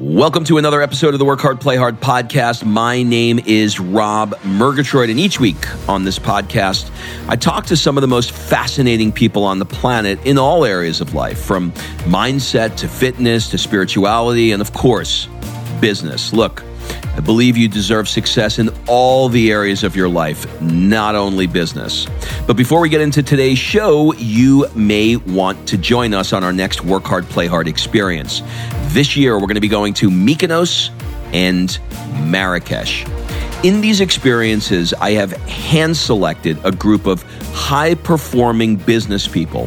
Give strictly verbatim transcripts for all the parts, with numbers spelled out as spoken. Welcome to another episode of the Work Hard, Play Hard podcast. My name is Rob Murgatroyd, and each week on this podcast, I talk to some of the most fascinating people on the planet in all areas of life, from mindset to fitness to spirituality and, of course, business. Look, I believe you deserve success in all the areas of your life, not only business. But before we get into today's show, you may want to join us on our next Work Hard, Play Hard experience. This year, we're going to be going to Mykonos and Marrakesh. In these experiences, I have hand-selected a group of high-performing business people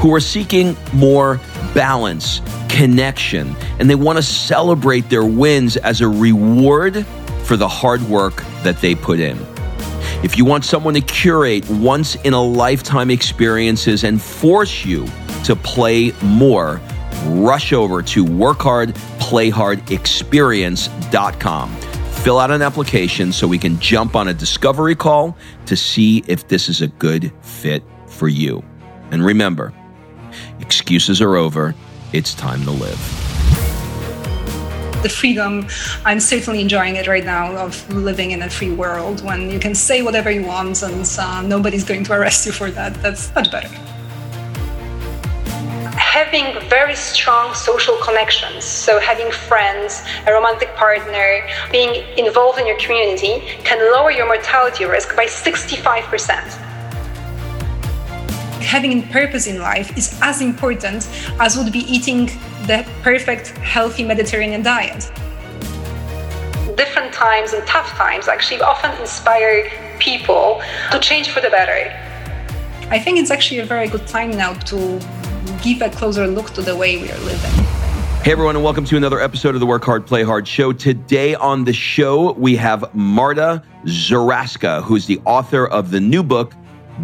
who are seeking more balance, connection, and they want to celebrate their wins as a reward for the hard work that they put in. If you want someone to curate once-in-a-lifetime experiences and force you to play more, rush over to work hard play hard experience dot com. Fill out an application so we can jump on a discovery call to see if this is a good fit for you. And remember, excuses are over. It's time to live. The freedom, I'm certainly enjoying it right now of living in a free world when you can say whatever you want and uh, nobody's going to arrest you for that. That's much better. Having very strong social connections, so having friends, a romantic partner, being involved in your community can lower your mortality risk by sixty-five percent. Having a purpose in life is as important as would be eating the perfect, healthy Mediterranean diet. Different times and tough times actually often inspire people to change for the better. I think it's actually a very good time now to give a closer look to the way we are living. Hey everyone, and welcome to another episode of the Work Hard, Play Hard show. Today on the show, we have Marta Zaraska, who's the author of the new book,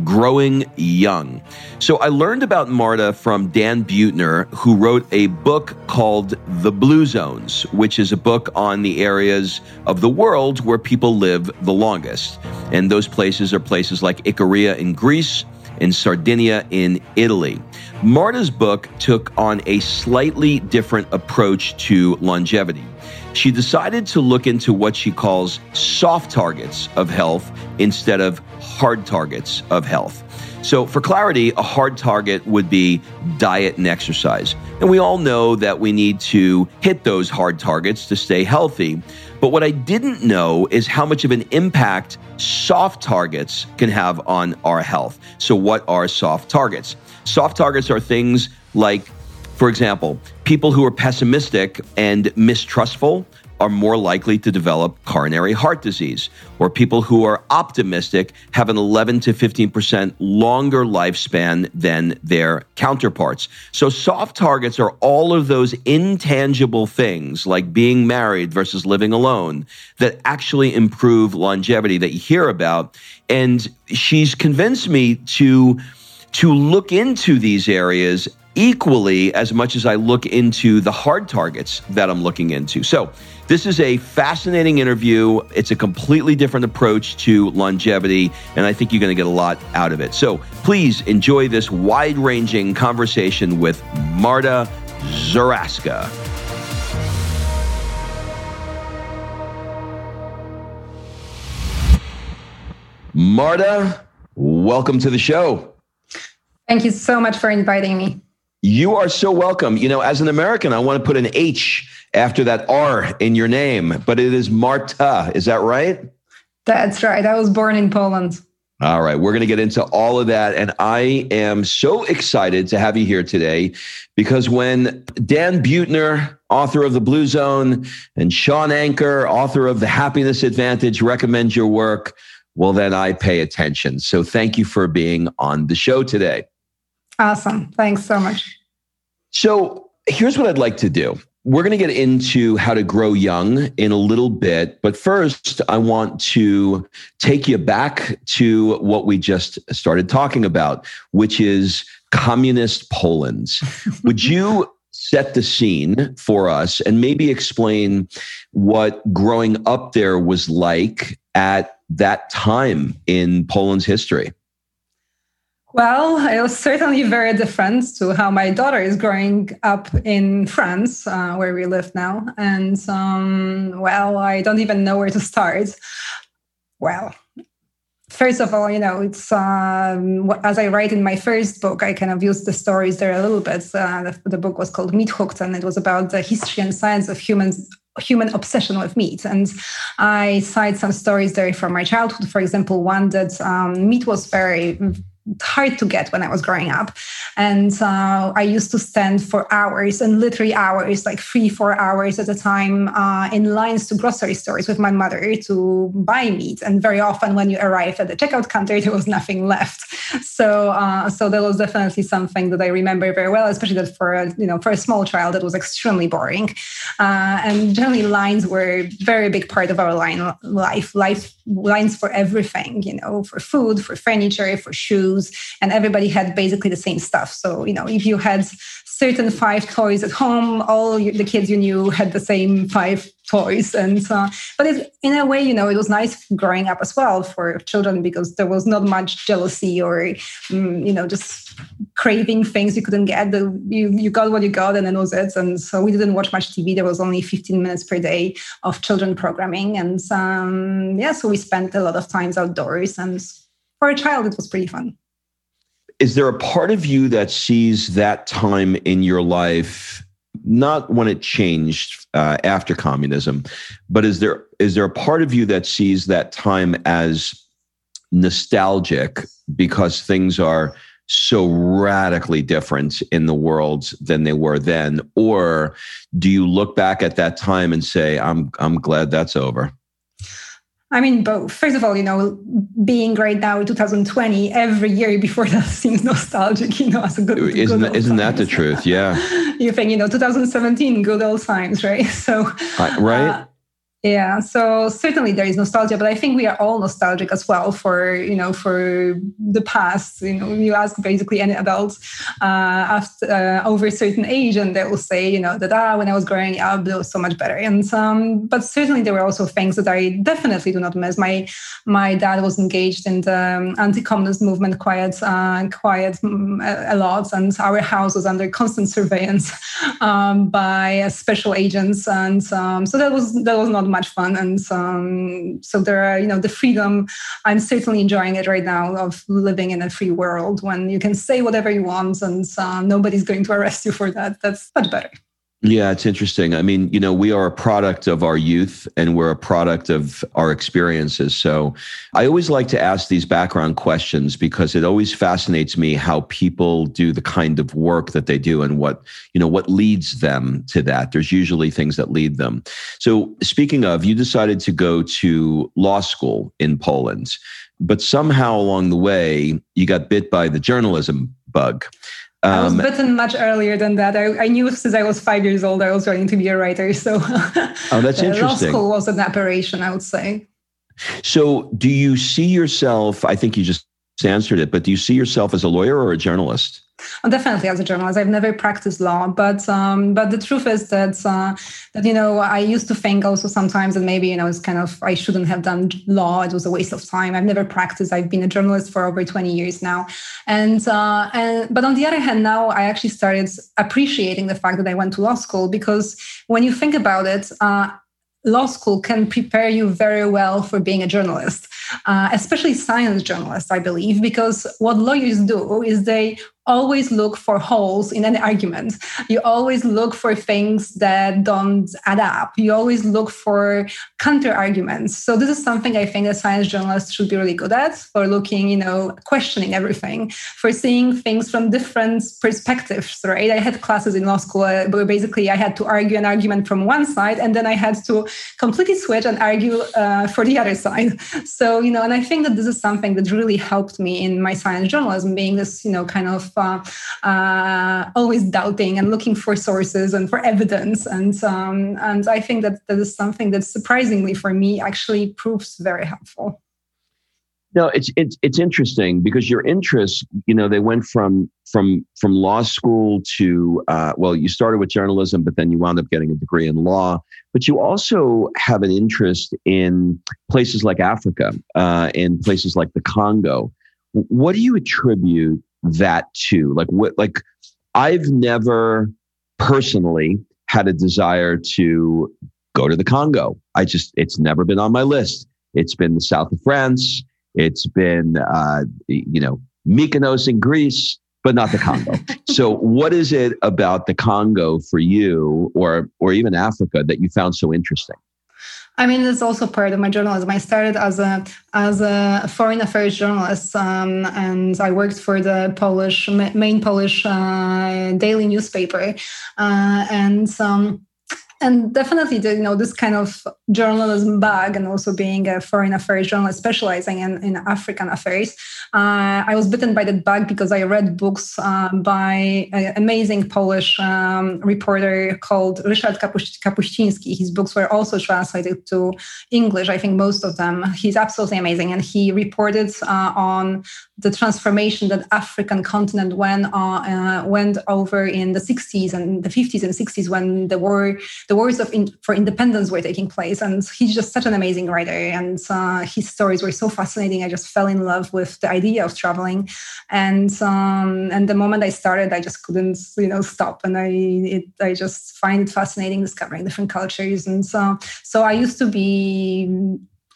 Growing Young. So I learned about Marta from Dan Buettner, who wrote a book called The Blue Zones, which is a book on the areas of the world where people live the longest. And those places are places like Icaria in Greece and Sardinia in Italy. Marta's book took on a slightly different approach to longevity. She decided to look into what she calls soft targets of health instead of hard targets of health. So for clarity, a hard target would be diet and exercise. And we all know that we need to hit those hard targets to stay healthy. But what I didn't know is how much of an impact soft targets can have on our health. So what are soft targets? Soft targets are things like, for example, people who are pessimistic and mistrustful are more likely to develop coronary heart disease, or people who are optimistic have an eleven to fifteen percent longer lifespan than their counterparts. So soft targets are all of those intangible things like being married versus living alone that actually improve longevity that you hear about. And she's convinced me to, to look into these areas equally as much as I look into the hard targets that I'm looking into. So this is a fascinating interview. It's a completely different approach to longevity, and I think you're going to get a lot out of it. So please enjoy this wide-ranging conversation with Marta Zaraska. Marta, welcome to the show. Thank you so much for inviting me. You are so welcome. You know, as an American, I want to put an H after that R in your name, but it is Marta. Is that right? That's right. I was born in Poland. All right. We're going to get into all of that. And I am so excited to have you here today because when Dan Buettner, author of The Blue Zone, and Sean Anker, author of The Happiness Advantage, recommend your work, well, then I pay attention. So thank you for being on the show today. Awesome. Thanks so much. So here's what I'd like to do. We're going to get into how to grow young in a little bit. But first, I want to take you back to what we just started talking about, which is communist Poland. Would you set the scene for us and maybe explain what growing up there was like at that time in Poland's history? Well, it was certainly very different to how my daughter is growing up in France, uh, where we live now. And, um, well, I don't even know where to start. Well, first of all, you know, it's um, as I write in my first book, I kind of used the stories there a little bit. Uh, the, the book was called Meat Hooked, and it was about the history and science of humans. human obsession with meat. And I cite some stories there from my childhood. For example, one that um, meat was very hard to get when I was growing up. And uh, I used to stand for hours and literally hours, like three, four hours at a time uh, in lines to grocery stores with my mother to buy meat. And very often when you arrive at the checkout counter, there was nothing left. So uh, so that was definitely something that I remember very well, especially that for a, you know, for a small child, it was extremely boring. Uh, and generally lines were a very big part of our line life, life lines for everything, you know, for food, for furniture, for shoes. And everybody had basically the same stuff. So, you know, if you had certain five toys at home, all the kids you knew had the same five toys. And uh, but it, in a way, you know, it was nice growing up as well for children because there was not much jealousy or, um, you know, just craving things you couldn't get. The, you, you got what you got and that was it. And so we didn't watch much T V. There was only fifteen minutes per day of children programming. And um, yeah, so we spent a lot of times outdoors. And for a child, it was pretty fun. Is there a part of you that sees that time in your life, not when it changed uh, after communism, but is there is there a part of you that sees that time as nostalgic because things are so radically different in the world than they were then? Or do you look back at that time and say, I'm I'm glad that's over? I mean, both. First of all, you know, being right now in two thousand twenty, every year before that seems nostalgic, you know, as a good, good isn't, old isn't times. That the truth? Yeah. You think, you know, two thousand seventeen, good old times, right? So, uh, right. Uh, yeah. So certainly there is nostalgia, but I think we are all nostalgic as well for, you know, for the past. You know, you ask basically any adult uh, after, uh, over a certain age and they will say, you know, that ah, when I was growing up, it was so much better. And um, but certainly there were also things that I definitely do not miss. My my dad was engaged in the um, anti-communist movement quite, uh, quite a lot. And our house was under constant surveillance um, by special agents. And um, so that was, that was not much fun. And um, so there are, you know, the freedom, I'm certainly enjoying it right now of living in a free world when you can say whatever you want and uh, nobody's going to arrest you for that. That's much better. Yeah, it's interesting. I mean, you know, we are a product of our youth and we're a product of our experiences. So I always like to ask these background questions because it always fascinates me how people do the kind of work that they do and what, you know, what leads them to that. There's usually things that lead them. So speaking of, you decided to go to law school in Poland, but somehow along the way, you got bit by the journalism bug. Um, I was bitten much earlier than that. I, I knew since I was five years old I was going to be a writer. So oh, that's interesting. Law school was an aberration, I would say. So do you see yourself, I think you just answered it, but do you see yourself as a lawyer or a journalist? Oh, definitely as a journalist. I've never practiced law, but um, but the truth is that, uh, that, you know, I used to think also sometimes that maybe, you know, it's kind of, I shouldn't have done law. It was a waste of time. I've never practiced. I've been a journalist for over twenty years now. And, uh, and but on the other hand, now I actually started appreciating the fact that I went to law school because when you think about it, uh, law school can prepare you very well for being a journalist, uh, especially science journalists, I believe, because what lawyers do is they always look for holes in an argument. You always look for things that don't add up. You always look for counter arguments. So this is something I think that science journalists should be really good at, for looking, you know, questioning everything, for seeing things from different perspectives, right? I had classes in law school where basically I had to argue an argument from one side and then I had to completely switch and argue uh, for the other side. So, you know, and I think that this is something that really helped me in my science journalism, being this, you know, kind of Uh, uh, always doubting and looking for sources and for evidence. And um, and I think that that is something that surprisingly for me actually proves very helpful. No, it's it's it's interesting because your interests, you know, they went from from from law school to uh, well, you started with journalism, but then you wound up getting a degree in law. But you also have an interest in places like Africa, uh, in places like the Congo. What do you attribute that too. Like what, like I've never personally had a desire to go to the Congo. I just, it's never been on my list. It's been the south of France. It's been, uh, you know, Mykonos in Greece, but not the Congo. So what is it about the Congo for you, or, or even Africa, that you found so interesting? I mean, it's also part of my journalism. I started as a as a foreign affairs journalist, um, and I worked for the Polish main Polish uh, daily newspaper, uh, and um, and definitely, you know, this kind of journalism bug, and also being a foreign affairs journalist specializing in, in African affairs, uh, I was bitten by that bug because I read books uh, by an amazing Polish um, reporter called Ryszard Kapuściński. His books were also translated to English, I think most of them. He's absolutely amazing. And he reported uh, on the transformation that African continent went, uh, uh, went over in the sixties and the fifties and sixties, when the war, the wars of in, for independence were taking place. And he's just such an amazing writer. And uh, his stories were so fascinating. I just fell in love with the idea of traveling. And um, and the moment I started, I just couldn't, you know, stop. And I it, I just find it fascinating, discovering different cultures. And so, so I used to be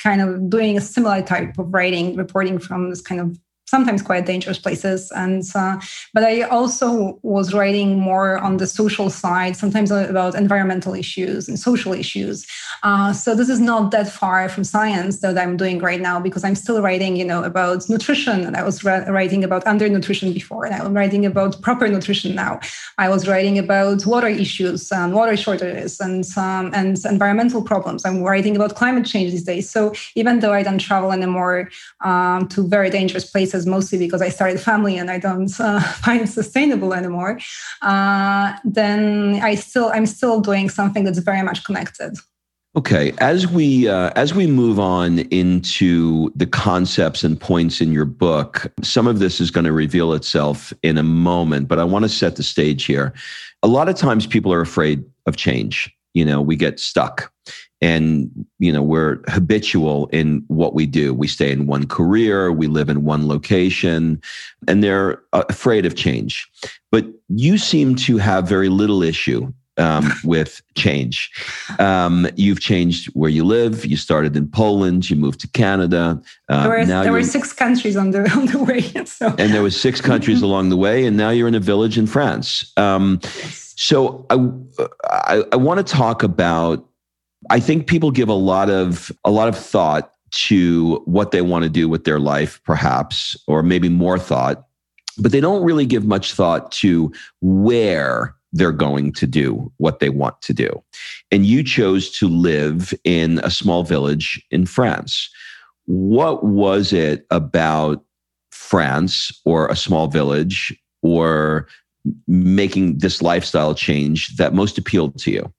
kind of doing a similar type of writing, reporting from this kind of sometimes quite dangerous places. And uh, but I also was writing more on the social side, sometimes about environmental issues and social issues. Uh, so this is not that far from science that I'm doing right now, because I'm still writing, you know, about nutrition. And I was re- writing about undernutrition before, and I'm writing about proper nutrition now. I was writing about water issues and water shortages and um, and environmental problems. I'm writing about climate change these days. So even though I don't travel anymore um, to very dangerous places, mostly because I started family and I don't uh, find it sustainable anymore, uh, then I still I'm still doing something that's very much connected. Okay, as we uh, as we move on into the concepts and points in your book, some of this is going to reveal itself in a moment, but I want to set the stage here. A lot of times people are afraid of change. You know, we get stuck. And, you know, we're habitual in what we do. We stay in one career, we live in one location, and they're afraid of change. But you seem to have very little issue um, with change. Um, you've changed where you live. You started in Poland, you moved to Canada. Um, there were, now there were six countries on the, on the way. So. And there were six countries along the way, and now you're in a village in France. Um, yes. So I, I, I want to talk about, I think people give a lot of a lot of thought to what they want to do with their life, perhaps, or maybe more thought, but they don't really give much thought to where they're going to do what they want to do. And you chose to live in a small village in France. What was it about France or a small village or making this lifestyle change that most appealed to you?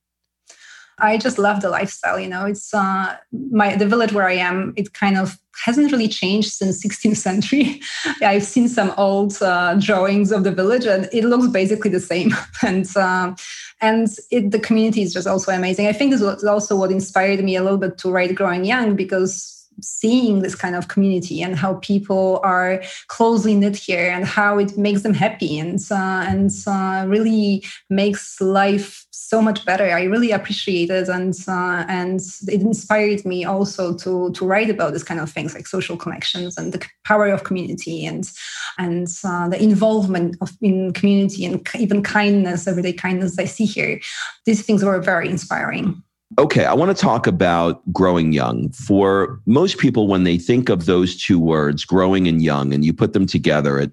I just love the lifestyle, you know, it's uh, my the village where I am, it kind of hasn't really changed since sixteenth century. I've seen some old uh, drawings of the village and it looks basically the same. And uh, and it, the community is just also amazing. I think this is also what inspired me a little bit to write Growing Young, because seeing this kind of community and how people are closely knit here and how it makes them happy and uh, and uh, really makes life so much better. I really appreciate it, and uh, and it inspired me also to to write about this kind of things like social connections and the power of community and and uh, the involvement of in community and even kindness, everyday kindness I see here. These things were very inspiring. Okay, I want to talk about growing young. For most people, when they think of those two words, growing and young, and you put them together, it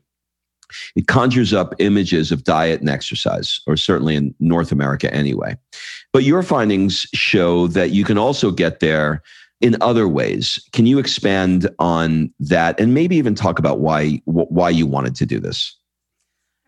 it conjures up images of diet and exercise, or certainly in North America anyway. But your findings show that you can also get there in other ways. Can you expand on that and maybe even talk about why why you wanted to do this?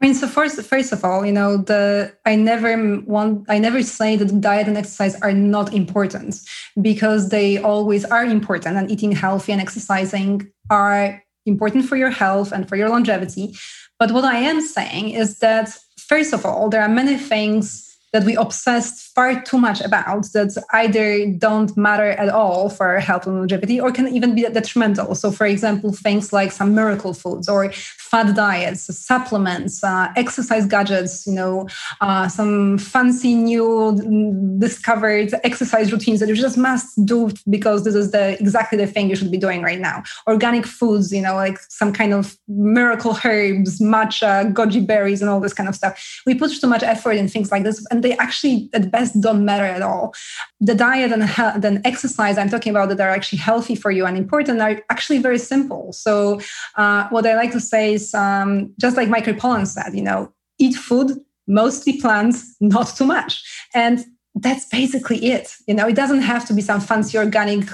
I mean, so first, first of all, you know, the I never want, I never say that diet and exercise are not important, because they always are important, and eating healthy and exercising are important for your health and for your longevity. But what I am saying is that, first of all, there are many things that we obsessed far too much about, that either don't matter at all for health and longevity or can even be detrimental. So, for example, things like some miracle foods or fad diets, supplements, uh, exercise gadgets, you know, uh, some fancy new discovered exercise routines that you just must do because this is the exactly the thing you should be doing right now. Organic foods, you know, like some kind of miracle herbs, matcha, goji berries, and all this kind of stuff. We put too much effort in things like this, and they actually at best don't matter at all. The diet and health and exercise I'm talking about that are actually healthy for you and important are actually very simple. So uh, what I like to say is um, just like Michael Pollan said, you know, eat food, mostly plants, not too much. And that's basically it. You know, it doesn't have to be some fancy organic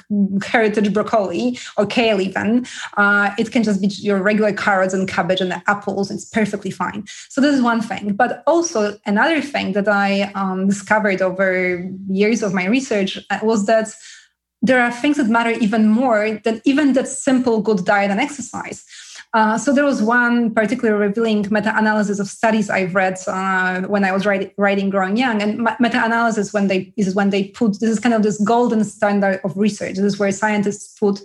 heritage broccoli or kale even. Uh, it can just be your regular carrots and cabbage and apples. It's perfectly fine. So this is one thing. But also another thing that I um, discovered over years of my research was that there are things that matter even more than even that simple good diet and exercise. Uh, so there was one particularly revealing meta-analysis of studies I've read uh, when I was write, writing Growing Young. And meta-analysis when they, is when they put, this is kind of this golden standard of research. This is where scientists put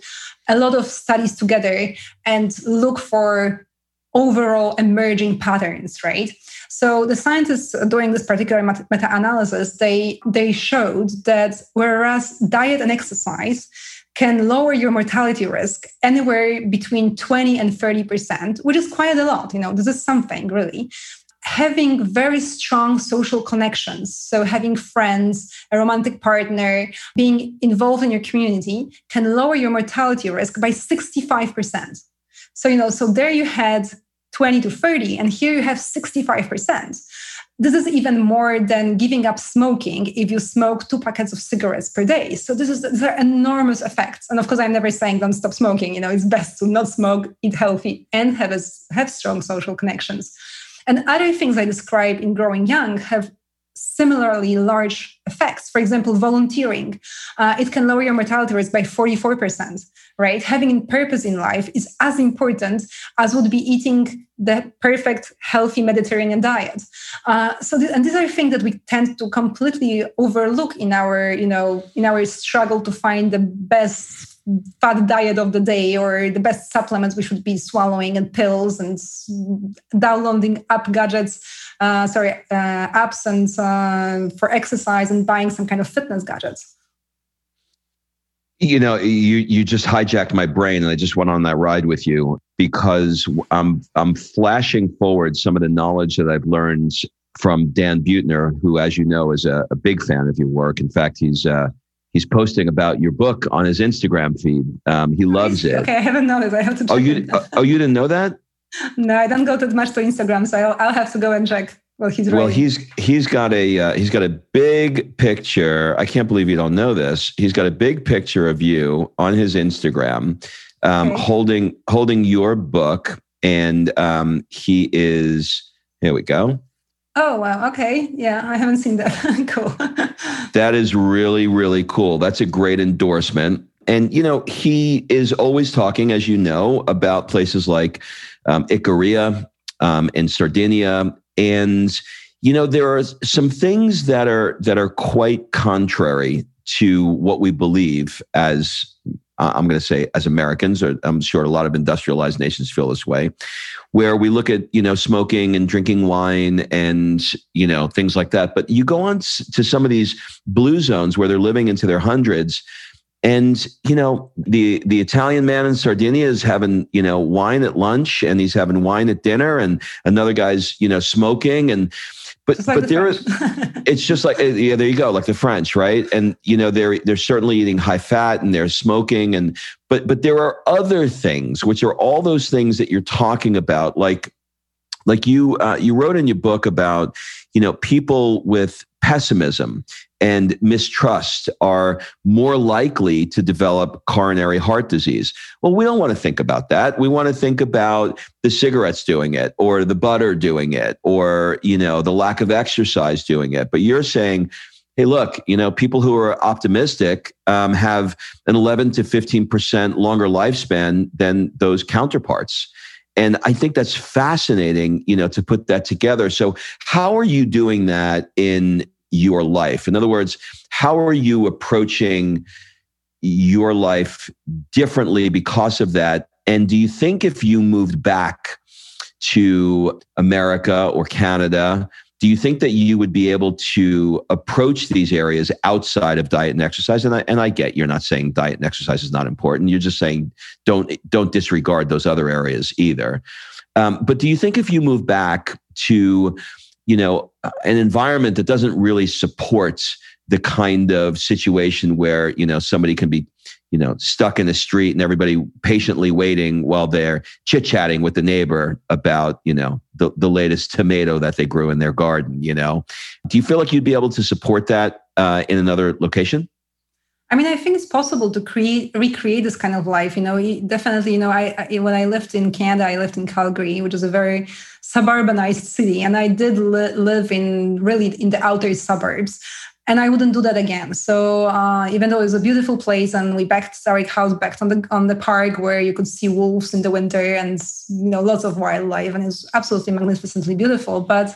a lot of studies together and look for overall emerging patterns, right? So the scientists doing this particular meta-analysis, they, they showed that whereas diet and exercise can lower your mortality risk anywhere between twenty and thirty percent, which is quite a lot. You know, this is something really. Having very strong social connections, so having friends, a romantic partner, being involved in your community can lower your mortality risk by sixty-five percent. So, you know, so there you had twenty to thirty, and here you have sixty-five percent. This is even more than giving up smoking if you smoke two packets of cigarettes per day. So this is, these are enormous effects. And of course, I'm never saying don't stop smoking. You know, it's best to not smoke, eat healthy, and have a, have strong social connections. And other things I describe in Growing Young have similarly large effects. For example, volunteering. Uh, it can lower your mortality risk by forty-four percent, right? Having a purpose in life is as important as would be eating the perfect, healthy Mediterranean diet. Uh, so, th- and these are things that we tend to completely overlook in our, you know, in our struggle to find the best fad diet of the day or the best supplements we should be swallowing and pills and downloading app gadgets, uh, sorry, uh, apps and uh, for exercise and buying some kind of fitness gadgets. You know, you you just hijacked my brain, and I just went on that ride with you because I'm I'm flashing forward some of the knowledge that I've learned from Dan Buettner, who, as you know, is a, a big fan of your work. In fact, he's uh, he's posting about your book on his Instagram feed. Um, he loves it. Okay, I haven't noticed. I have to check. Oh, you oh you didn't know that? No, I don't go that much to Instagram, so I'll I'll have to go and check. Well, he's well, he's he's got a uh, he's got a big picture. I can't believe you don't know this. He's got a big picture of you on his Instagram, um, okay. holding holding your book, and um, he is. Here we go. Oh wow! Okay, yeah, I haven't seen that. Cool. That is really really cool. That's a great endorsement. And, you know, he is always talking, as you know, about places like um, Icaria um, and Sardinia. And, you know, there are some things that are that are quite contrary to what we believe as, uh, I'm going to say, as Americans, or I'm sure a lot of industrialized nations feel this way, where we look at, you know, smoking and drinking wine and, you know, things like that. But you go on to some of these blue zones where they're living into their hundreds. And, you know, the the Italian man in Sardinia is having, you know, wine at lunch, and he's having wine at dinner, and another guy's, you know, smoking. And but like but the there is, it's just like, yeah, there you go, like the French, right? And, you know, they're they're certainly eating high fat, and they're smoking, and but but there are other things, which are all those things that you're talking about, like like you uh, you wrote in your book about, you know, people with pessimism and mistrust are more likely to develop coronary heart disease. Well, we don't want to think about that. We want to think about the cigarettes doing it, or the butter doing it, or, you know, the lack of exercise doing it. But you're saying, hey, look, you know, people who are optimistic um, have an eleven to fifteen percent longer lifespan than those counterparts. And I think that's fascinating, you know, to put that together. So how are you doing that in your life? In other words, how are you approaching your life differently because of that? And do you think if you moved back to America or Canada, do you think that you would be able to approach these areas outside of diet and exercise? And I, and I get you're not saying diet and exercise is not important. You're just saying don't don't disregard those other areas either. Um, but do you think if you move back to, you know, an environment that doesn't really support the kind of situation where, you know, somebody can be, you know, stuck in the street and everybody patiently waiting while they're chit-chatting with the neighbor about, you know, the, the latest tomato that they grew in their garden, you know. Do you feel like you'd be able to support that uh, in another location? I mean, I think it's possible to create, recreate this kind of life. You know, definitely, you know, I, I when I lived in Canada, I lived in Calgary, which is a very suburbanized city. And I did li- live in really in the outer suburbs. And I wouldn't do that again. So uh, even though it was a beautiful place, and we backed our house backed on the on the park where you could see wolves in the winter and, you know, lots of wildlife, and it was absolutely magnificently beautiful. But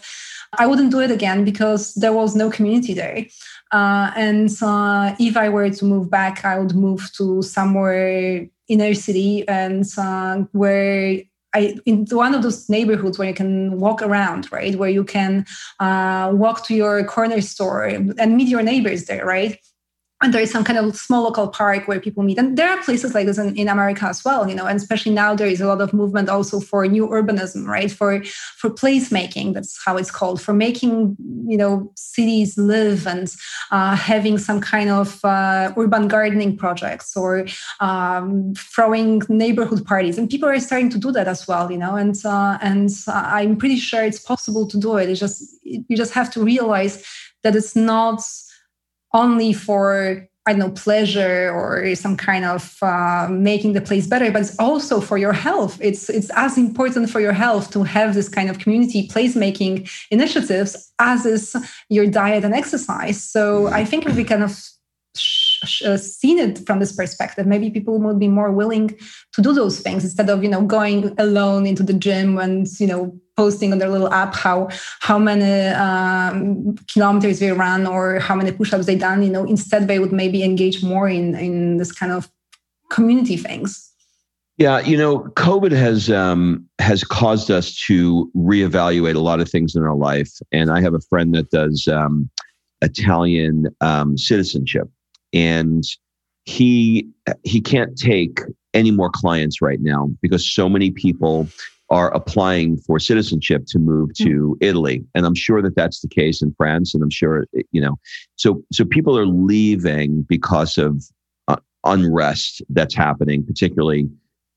I wouldn't do it again because there was no community there. Uh, and uh, if I were to move back, I would move to somewhere inner city and uh, where. I, in one of those neighborhoods where you can walk around, right? Where you can uh, walk to your corner store and meet your neighbors there, right? And there is some kind of small local park where people meet. And there are places like this in, in America as well, you know, and especially now there is a lot of movement also for new urbanism, right? For for placemaking, that's how it's called, for making, you know, cities live and uh, having some kind of uh, urban gardening projects or um, throwing neighborhood parties. And people are starting to do that as well, you know, and, uh, and I'm pretty sure it's possible to do it. It's just, you just have to realize that it's not only for, I don't know, pleasure or some kind of uh, making the place better, but it's also for your health. It's it's as important for your health to have this kind of community placemaking initiatives as is your diet and exercise. So I think if we kind of sh- sh- seen it from this perspective, maybe people would be more willing to do those things instead of, you know, going alone into the gym and, you know, posting on their little app how how many um, kilometers they ran or how many push-ups they done. You know, instead they would maybe engage more in in this kind of community things. Yeah, you know, COVID has um, has caused us to reevaluate a lot of things in our life. And I have a friend that does um, Italian um, citizenship, and he he can't take any more clients right now because so many people are applying for citizenship to move to Italy. And I'm sure that that's the case in France. And I'm sure, you know, so so people are leaving because of uh, unrest that's happening, particularly,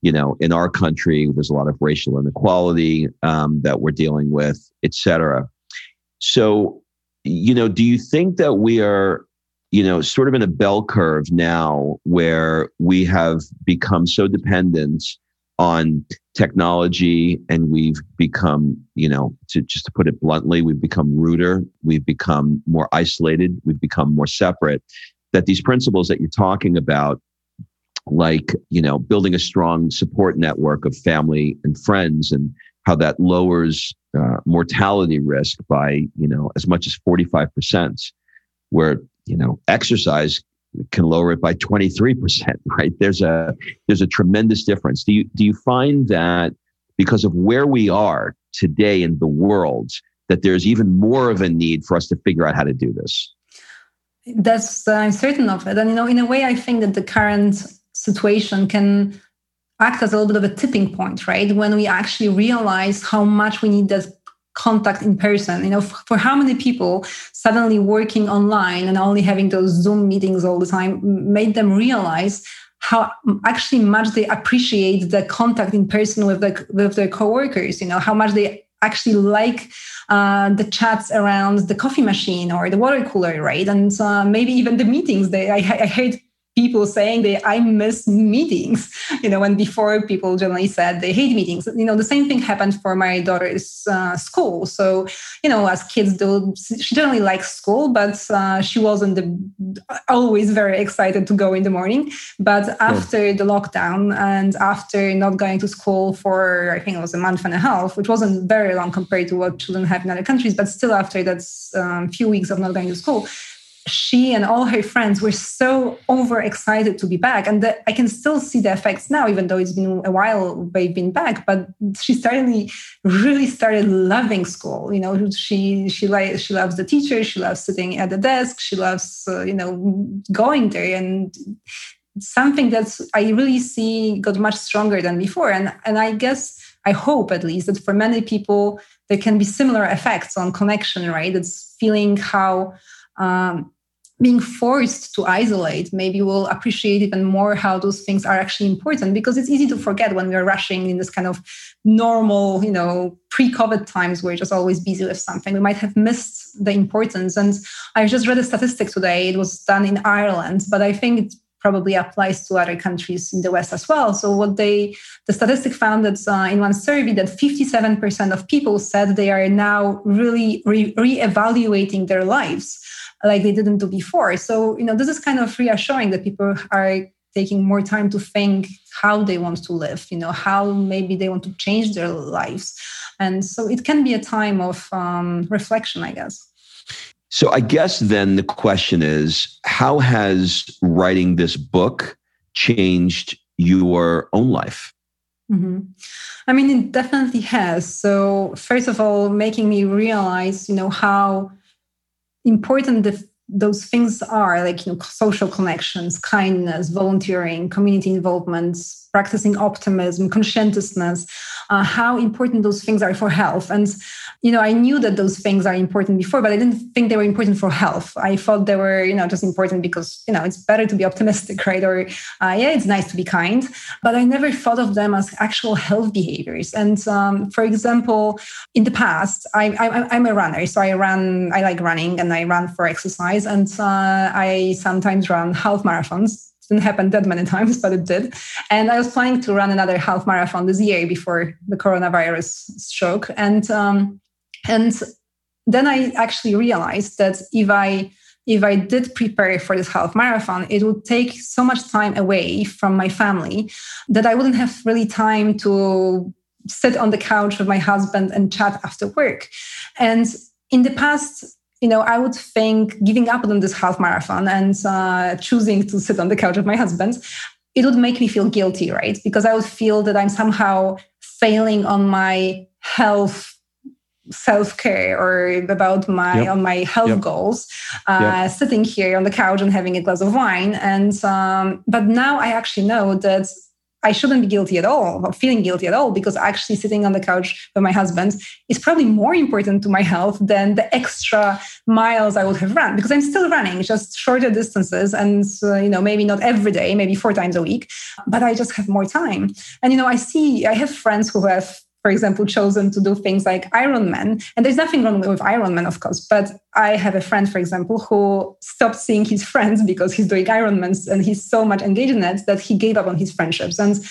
you know, in our country. There's a lot of racial inequality um, that we're dealing with, et cetera. So, you know, do you think that we are, you know, sort of in a bell curve now where we have become so dependent on technology, and we've become, you know, to just to put it bluntly, we've become ruder, we've become more isolated, we've become more separate, that these principles that you're talking about, like, you know, building a strong support network of family and friends and how that lowers uh, mortality risk by, you know, as much as forty-five percent, where, you know, exercise can lower it by twenty-three percent, right? There's a there's a tremendous difference. Do you do you find that because of where we are today in the world, that there's even more of a need for us to figure out how to do this? That's uh, I'm certain of it. And, you know, in a way, I think that the current situation can act as a little bit of a tipping point, right? When we actually realize how much we need that contact in person. You know, f- for how many people suddenly working online and only having those Zoom meetings all the time made them realize how actually much they appreciate the contact in person with the with their coworkers. You know, how much they actually like uh, the chats around the coffee machine or the water cooler, right? And uh, maybe even the meetings. They I, I hate people saying that I miss meetings, you know, when before people generally said they hate meetings. You know, the same thing happened for my daughter's uh, school. So, you know, as kids do, she generally likes school, but uh, she wasn't the, always very excited to go in the morning. But after yeah. the lockdown and after not going to school for, I think it was a month and a half, which wasn't very long compared to what children have in other countries, but still after that um, few weeks of not going to school, she and all her friends were so overexcited to be back. And the, I can still see the effects now, even though it's been a while they've been back. But she started, really started loving school. You know, she she like she loves the teacher. She loves sitting at the desk. She loves, uh, you know, going there. And something that I really see got much stronger than before. And and I guess, I hope at least, that for many people, there can be similar effects on connection, right? It's feeling how... Um, being forced to isolate, maybe we'll appreciate even more how those things are actually important, because it's easy to forget when we're rushing in this kind of normal, you know, pre-COVID times where we're just always busy with something. We might have missed the importance. And I just read a statistic today. It was done in Ireland, but I think it probably applies to other countries in the West as well. So what they, the statistic found that uh, in one survey that fifty-seven percent of people said they are now really re- reevaluating their lives, like they didn't do before. So, you know, this is kind of reassuring that people are taking more time to think how they want to live, you know, how maybe they want to change their lives. And so it can be a time of um, reflection, I guess. So I guess then the question is, how has writing this book changed your own life? Mm-hmm. I mean, it definitely has. So first of all, making me realize, you know, how important the, those things are, like, you know, social connections, kindness, volunteering, community involvement, practicing optimism, conscientiousness, uh, how important those things are for health. And, you know, I knew that those things are important before, but I didn't think they were important for health. I thought they were, you know, just important because, you know, it's better to be optimistic, right? Or, uh, yeah, it's nice to be kind. But I never thought of them as actual health behaviors. And, um, for example, in the past, I, I, I'm a runner. So I run, I like running and I run for exercise. And uh, I sometimes run half marathons. Didn't happen that many times, but it did. And I was planning to run another half marathon this year before the coronavirus stroke. And um, and then I actually realized that if I if I did prepare for this half marathon, it would take so much time away from my family that I wouldn't have really time to sit on the couch with my husband and chat after work. And in the past, you know, I would think giving up on this half marathon and uh, choosing to sit on the couch with my husband, it would make me feel guilty, right? Because I would feel that I'm somehow failing on my health, self-care, or about my yep. on my health yep. goals, uh, yep. sitting here on the couch and having a glass of wine. And um, but now I actually know that I shouldn't be guilty at all, or feeling guilty at all, because actually sitting on the couch with my husband is probably more important to my health than the extra miles I would have run, because I'm still running just shorter distances and, uh, you know, maybe not every day, maybe four times a week, but I just have more time. And, you know, I see, I have friends who have, for example, chosen to do things like Ironman. And there's nothing wrong with Ironman, of course, but I have a friend, for example, who stopped seeing his friends because he's doing Ironmans and he's so much engaged in it that he gave up on his friendships, and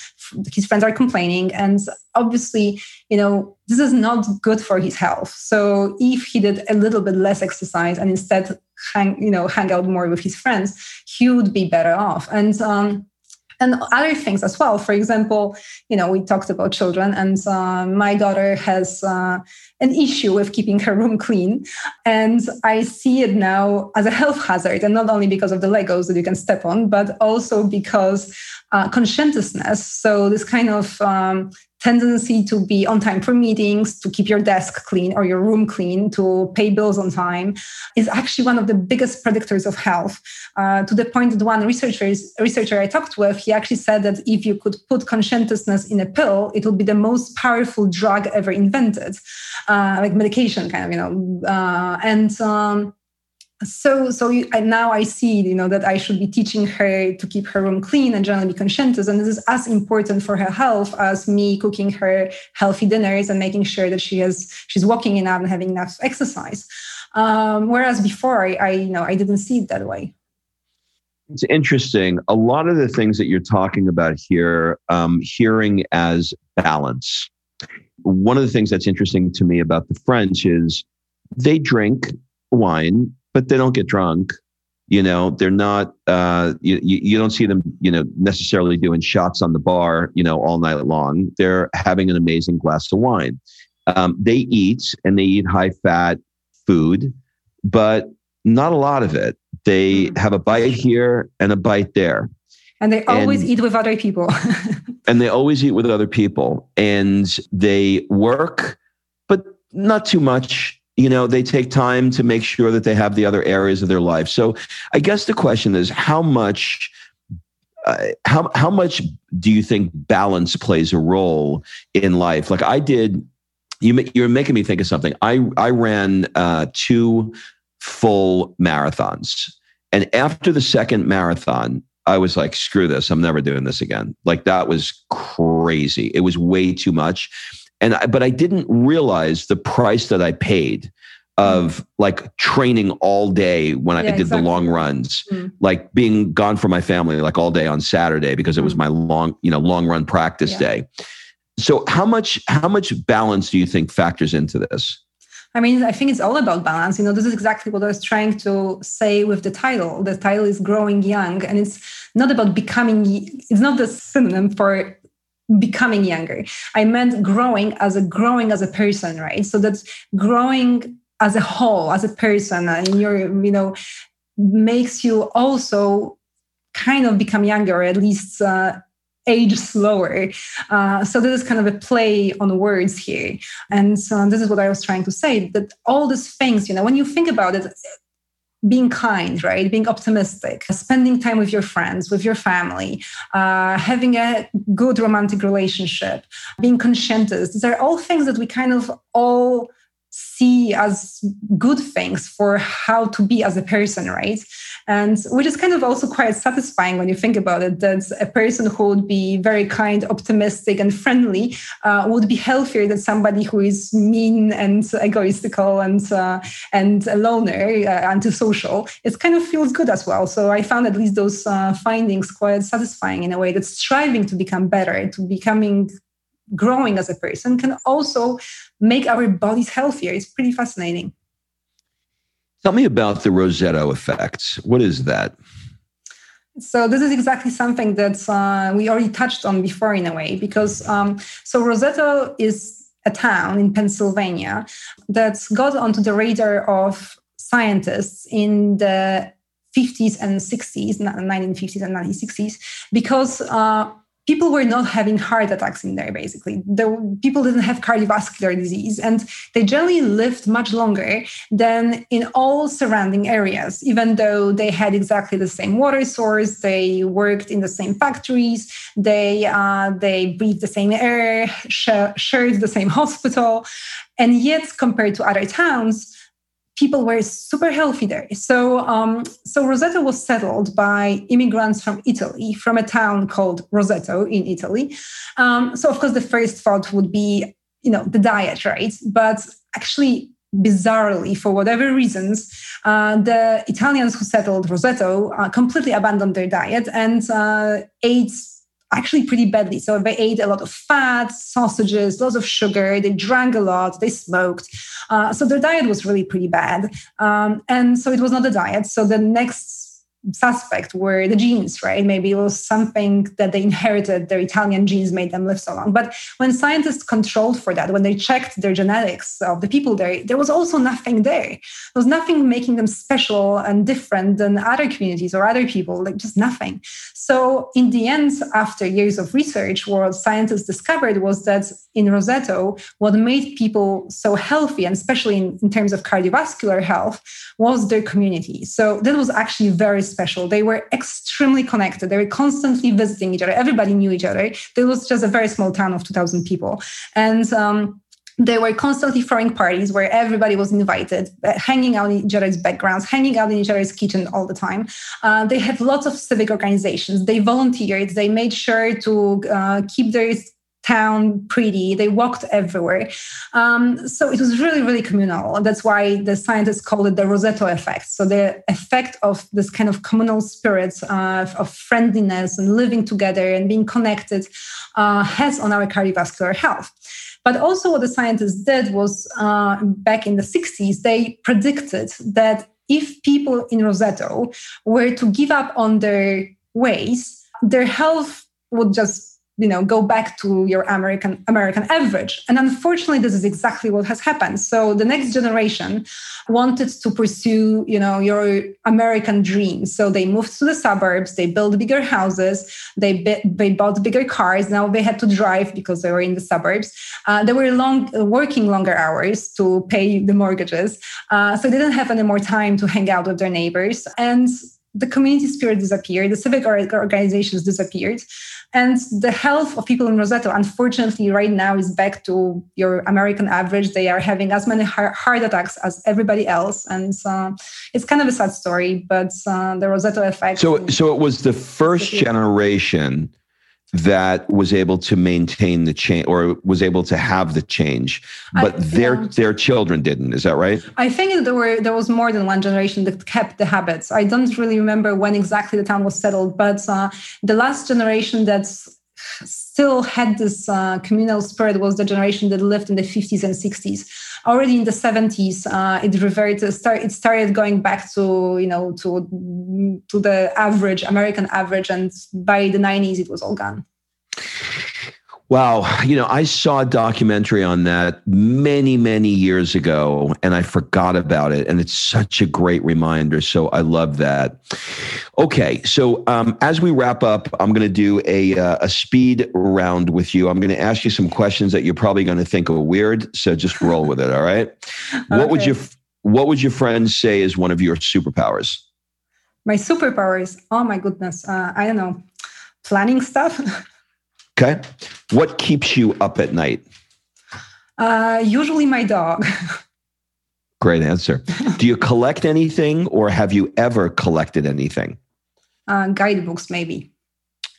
his friends are complaining. And obviously, you know, this is not good for his health. So if he did a little bit less exercise and instead hang, you know, hang out more with his friends, he would be better off. And, um, And other things as well. For example, you know, we talked about children, and uh, my daughter has uh, an issue with keeping her room clean. And I see it now as a health hazard, and not only because of the Legos that you can step on, but also because uh, conscientiousness. So this kind of um, tendency to be on time for meetings, to keep your desk clean or your room clean, to pay bills on time, is actually one of the biggest predictors of health. Uh, to the point that one researcher, researcher I talked with, he actually said that if you could put conscientiousness in a pill, it would be the most powerful drug ever invented, uh, like medication kind of, you know. Uh, and um, so so you, and now I see, you know, that I should be teaching her to keep her room clean and generally be conscientious. And this is as important for her health as me cooking her healthy dinners and making sure that she has she's walking enough and having enough exercise. Um, whereas before, I, I, you know, I didn't see it that way. It's interesting. A lot of the things that you're talking about here, um, hearing as balance. One of the things that's interesting to me about the French is they drink wine, but they don't get drunk. You know, they're not, uh, you, you don't see them, you know, necessarily doing shots on the bar, you know, all night long. They're having an amazing glass of wine. Um, they eat and they eat high fat food, but not a lot of it. They have a bite here and a bite there. And they always and, eat with other people. And they always eat with other people. And they work, but not too much. You know, they take time to make sure that they have the other areas of their life. So I guess the question is, how much, uh, how how much do you think balance plays a role in life? Like I did, you, you're making me think of something. I, I ran uh, two full marathons. And after the second marathon, I was like, screw this. I'm never doing this again. Like that was crazy. It was way too much. And I, but I didn't realize the price that I paid of like training all day when yeah, I did exactly. the long runs, mm. like being gone from my family, like all day on Saturday, because it was my long, you know, long run practice yeah. day. So how much, how much balance do you think factors into this? I mean, I think it's all about balance. You know, this is exactly what I was trying to say with the title. The title is Growing Young, and it's not about becoming, it's not the synonym for becoming younger. I meant growing as a growing as a person, right? So that's growing as a whole, as a person, and your, you know, makes you also kind of become younger, or at least uh, age slower. Uh, so this is kind of a play on words here. And so this is what I was trying to say, that all these things, you know, when you think about it, being kind, right? Being optimistic, spending time with your friends, with your family, uh, having a good romantic relationship, being conscientious. These are all things that we kind of all see as good things for how to be as a person, right? And which is kind of also quite satisfying when you think about it, that a person who would be very kind, optimistic, and friendly uh, would be healthier than somebody who is mean and egoistical and uh, and a loner, uh, antisocial. It kind of feels good as well. So I found at least those uh, findings quite satisfying in a way, that striving to become better, to becoming growing as a person can also make our bodies healthier. It's pretty fascinating. Tell me about the Roseto effect. What is that? So this is exactly something that uh, we already touched on before in a way, because um, so Roseto is a town in Pennsylvania that got onto the radar of scientists in the fifties and sixties, nineteen fifties and nineteen sixties, because uh, people were not having heart attacks in there, basically. There, people didn't have cardiovascular disease, and they generally lived much longer than in all surrounding areas, even though they had exactly the same water source, they worked in the same factories, they uh, they breathed the same air, sh- shared the same hospital. And yet, compared to other towns, people were super healthy there. So, um, so Roseto was settled by immigrants from Italy, from a town called Roseto in Italy. Um, so, of course, the first thought would be, you know, the diet, right? But actually, bizarrely, for whatever reasons, uh, the Italians who settled Roseto uh, completely abandoned their diet and uh, ate actually pretty badly. So they ate a lot of fat, sausages, lots of sugar, they drank a lot, they smoked. Uh, so their diet was really pretty bad. Um, and so it was not a diet. So the next suspect were the genes, right? Maybe it was something that they inherited, their Italian genes made them live so long. But when scientists controlled for that, when they checked their genetics of the people there, there was also nothing there. There was nothing making them special and different than other communities or other people, like just nothing. So in the end, after years of research, what scientists discovered was that in Roseto, what made people so healthy, and especially in, in terms of cardiovascular health, was their community. So that was actually very special. They were extremely connected. They were constantly visiting each other. Everybody knew each other. There was just a very small town of two thousand people. And um, they were constantly throwing parties where everybody was invited, hanging out in each other's backgrounds, hanging out in each other's kitchen all the time. Uh, they had lots of civic organizations. They volunteered. They made sure to uh, keep their town pretty. They walked everywhere. Um, so it was really, really communal. And that's why the scientists call it the Roseto effect. So the effect of this kind of communal spirit uh, of, of friendliness and living together and being connected uh, has on our cardiovascular health. But also what the scientists did was uh, back in the sixties, they predicted that if people in Roseto were to give up on their ways, their health would just you know, go back to your American American average. And unfortunately, this is exactly what has happened. So the next generation wanted to pursue, you know, your American dream. So they moved to the suburbs, they built bigger houses, they be- they bought bigger cars. Now they had to drive because they were in the suburbs. Uh, they were long working longer hours to pay the mortgages. Uh, so they didn't have any more time to hang out with their neighbors. And the community spirit disappeared, the civic organizations disappeared, and the health of people in Roseto, unfortunately, right now is back to your American average. They are having as many heart attacks as everybody else, and uh, it's kind of a sad story, but uh, the Roseto effect... So, so it was the first generation that was able to maintain the change or was able to have the change, but I, their yeah. their children didn't. Is that right? I think there were there was more than one generation that kept the habits. I don't really remember when exactly the town was settled, but uh, the last generation that's still had this uh, communal spirit was the generation that lived in the fifties and sixties. Already in the seventies, uh, it reverted. Start, it started going back to you know to to the average American average, and by the nineties, it was all gone. Wow, you know, I saw a documentary on that many, many years ago, and I forgot about it. And it's such a great reminder. So I love that. Okay, so um, as we wrap up, I'm going to do a uh, a speed round with you. I'm going to ask you some questions that you're probably going to think are weird. So just roll with it. All right. Okay. What would your What would your friends say is one of your superpowers? My superpowers. Oh my goodness. Uh, I don't know. Planning stuff. Okay. What keeps you up at night? Uh, usually my dog. Great answer. Do you collect anything or have you ever collected anything? Uh, guidebooks, maybe.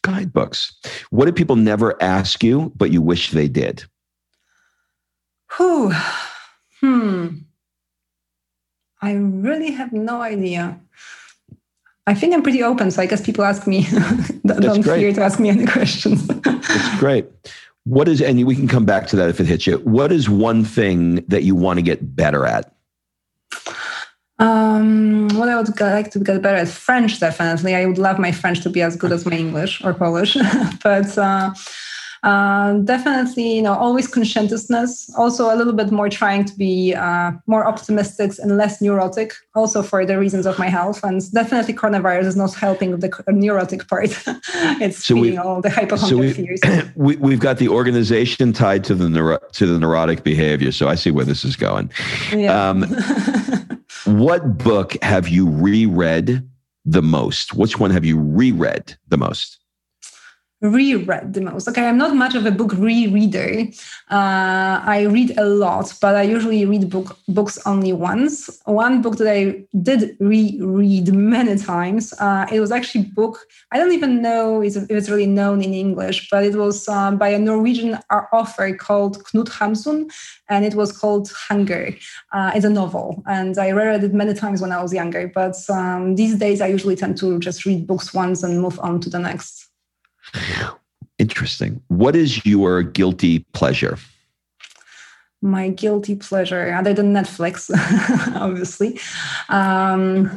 Guidebooks. What do people never ask you, but you wish they did? Whew. Hmm. I really have no idea. I think I'm pretty open, so I guess people ask me, don't That's fear great. to ask me any questions. That's great. What is, and we can come back to that if it hits you, what is one thing that you want to get better at? Um, what I would like to get better at? French, definitely. I would love my French to be as good as my English or Polish, but... Uh, Uh, definitely, you know, always conscientiousness, also a little bit more trying to be uh, more optimistic and less neurotic, also for the reasons of my health. And definitely coronavirus is not helping with the neurotic part. It's so feeding we, all the hypochondriac so we, fears. we, we've got the organization tied to the neuro, to the neurotic behavior. So I see where this is going. Yeah. Um, what book have you reread the most? Which one have you reread the most? Reread the most. Okay, I'm not much of a book re-reader. Uh, I read a lot, but I usually read book, books only once. One book that I did reread many times, uh, it was actually a book, I don't even know if it's really known in English, but it was um, by a Norwegian author called Knut Hamsun, and it was called Hunger. Uh, it's a novel, and I reread it many times when I was younger, but um, these days I usually tend to just read books once and move on to the next. Interesting. What is your guilty pleasure? My guilty pleasure, other than Netflix, obviously. Um,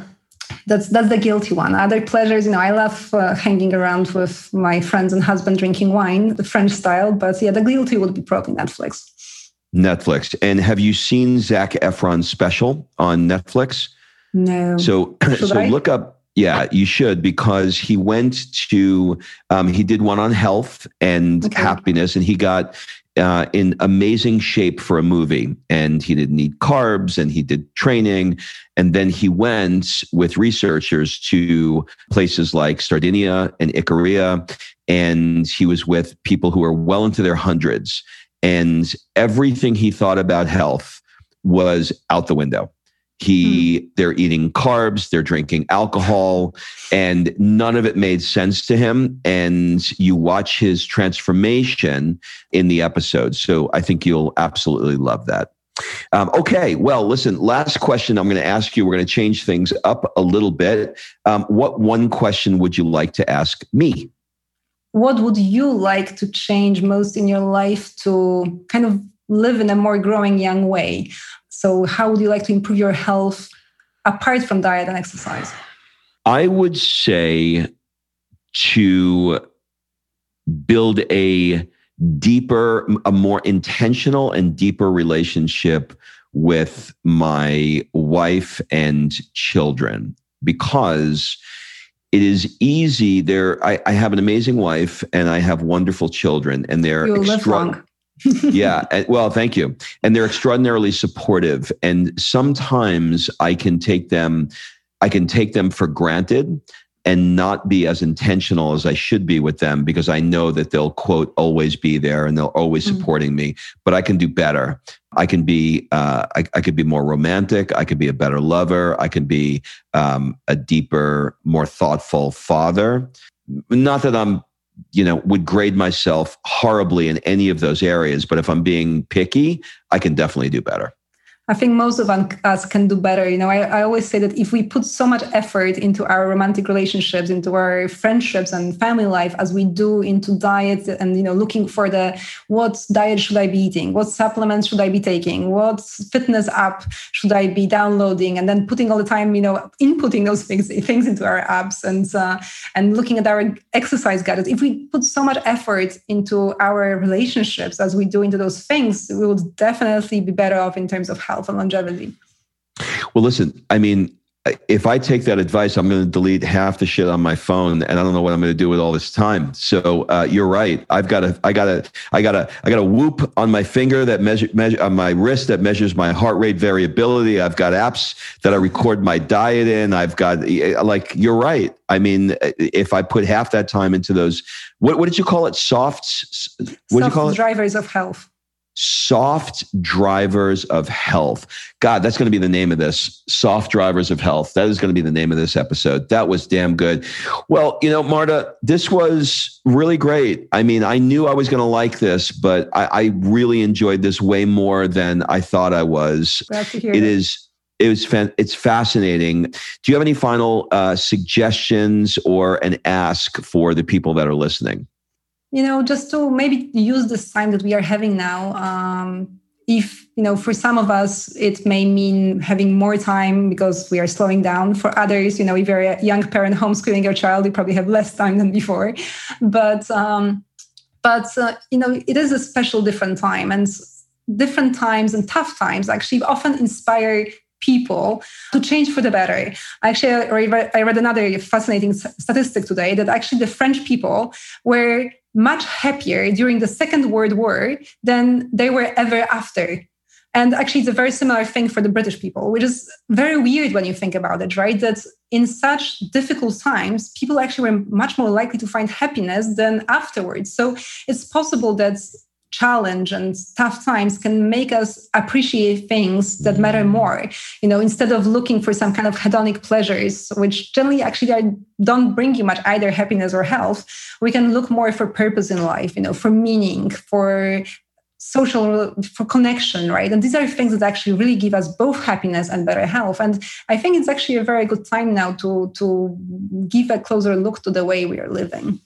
that's that's the guilty one. Other pleasures, you know, I love uh, hanging around with my friends and husband drinking wine, the French style. But yeah, the guilty would be probably Netflix. Netflix. And have you seen Zac Efron's special on Netflix? No. So, so I? look up. Yeah, you should, because he went to, um, he did one on health and okay. happiness, and he got uh, in amazing shape for a movie, and he didn't eat carbs, and he did training, and then he went with researchers to places like Sardinia and Icaria, and he was with people who are well into their hundreds, and everything he thought about health was out the window. He, mm. They're eating carbs, they're drinking alcohol, and none of it made sense to him. And you watch his transformation in the episode. So I think you'll absolutely love that. Um, okay. Well, listen, last question I'm going to ask you. We're going to change things up a little bit. Um, what one question would you like to ask me? What would you like to change most in your life to kind of live in a more growing young way? So how would you like to improve your health apart from diet and exercise? I would say to build a deeper, a more intentional and deeper relationship with my wife and children, because it is easy there. I, I have an amazing wife and I have wonderful children, and they're extraordinary. Yeah. Well, thank you. And they're extraordinarily supportive. And sometimes I can take them, I can take them for granted and not be as intentional as I should be with them, because I know that they'll, quote, always be there and they'll always mm-hmm. supporting me, but I can do better. I can be, uh, I, I could be more romantic. I could be a better lover. I could be um, a deeper, more thoughtful father. Not that I'm, you know, would grade myself horribly in any of those areas. But if I'm being picky, I can definitely do better. I think most of us can do better. You know, I, I always say that if we put so much effort into our romantic relationships, into our friendships and family life, as we do into diets and, you know, looking for the, what diet should I be eating? What supplements should I be taking? What fitness app should I be downloading? And then putting all the time, you know, inputting those things, things into our apps and, uh, and looking at our exercise guides. If we put so much effort into our relationships as we do into those things, we would definitely be better off in terms of health and longevity. Well, listen, I mean, if I take that advice, I'm going to delete half the shit on my phone, and I don't know what I'm going to do with all this time. So uh, you're right. I've got a, I got a, I got a, I got a whoop on my finger that measure, measure on my wrist that measures my heart rate variability. I've got apps that I record my diet in. I've got, like, you're right. I mean, if I put half that time into those, what, what did you call it? Softs. What did you call it? Drivers of health. Soft drivers of health. God, that's going to be the name of this. Soft drivers of health. That is going to be the name of this episode. That was damn good. Well, you know, Marta, this was really great. I mean, I knew I was going to like this, but I, I really enjoyed this way more than I thought I was. Glad to hear it. It is. It was fan- it's fascinating. Do you have any final uh, suggestions or an ask for the people that are listening? You know, just to maybe use this time that we are having now. Um, if, you know, for some of us, it may mean having more time because we are slowing down. For others, you know, if you're a young parent homeschooling your child, you probably have less time than before. But, um, but uh, you know, it is a special different time. And different times and tough times actually often inspire people to change for the better. Actually, I read another fascinating statistic today that actually the French people were much happier during the Second World War than they were ever after. And actually, it's a very similar thing for the British people, which is very weird when you think about it, right? That in such difficult times, people actually were much more likely to find happiness than afterwards. So it's possible that challenge and tough times can make us appreciate things that matter more, you know, instead of looking for some kind of hedonic pleasures, which generally actually are, don't bring you much, either happiness or health. We can look more for purpose in life, you know, for meaning, for social, for connection, right? And these are things that actually really give us both happiness and better health. And I think it's actually a very good time now to, to give a closer look to the way we are living.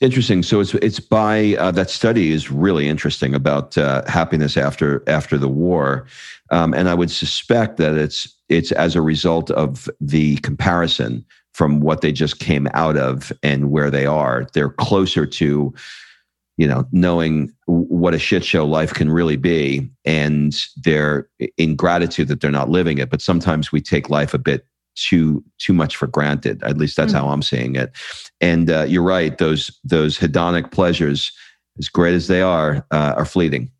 Interesting. So it's it's by uh, that study is really interesting about uh, happiness after after the war, um, and I would suspect that it's it's as a result of the comparison from what they just came out of and where they are. They're closer to, you know, knowing what a shit show life can really be, and they're in gratitude that they're not living it. But sometimes we take life a bit too too much for granted. At least that's mm. how I'm seeing it. And uh, you're right. Those those hedonic pleasures, as great as they are, uh, are fleeting,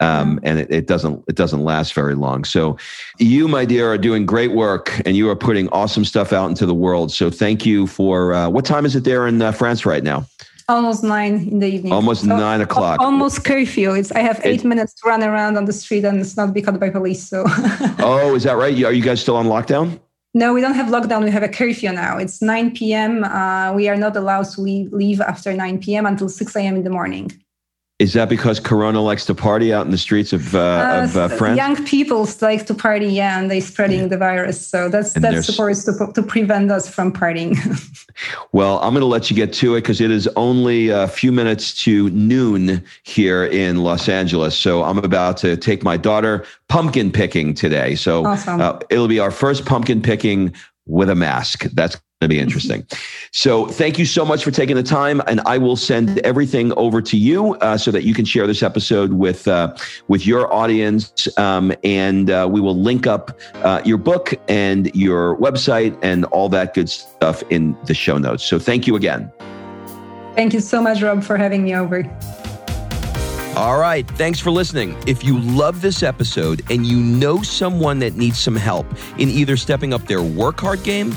um, and it, it doesn't it doesn't last very long. So, you, my dear, are doing great work, and you are putting awesome stuff out into the world. So, thank you for uh, what time is it there in uh, France right now? Almost nine in the evening. Almost so, nine o'clock. Almost curfew. It's I have eight it, minutes to run around on the street and it's not be caught by police. So. Oh, is that right? Are you guys still on lockdown? No, we don't have lockdown. We have a curfew now. It's nine p.m. Uh, we are not allowed to leave after nine p.m. until six a.m. in the morning. Is that because Corona likes to party out in the streets of, uh, uh, of uh, France? Young people like to party, yeah, and they're spreading yeah. the virus. So that's and that's supposed to, to prevent us from partying. Well, I'm going to let you get to it because it is only a few minutes to noon here in Los Angeles. So I'm about to take my daughter pumpkin picking today. So awesome. uh, it'll be our first pumpkin picking with a mask. That's to be interesting. So thank you so much for taking the time, and I will send everything over to you uh, so that you can share this episode with uh, with your audience, um, and uh, we will link up uh, your book and your website and all that good stuff in the show notes. So thank you again. Thank you so much, Rob, for having me over. All right. Thanks for listening. If you love this episode and you know someone that needs some help in either stepping up their work hard game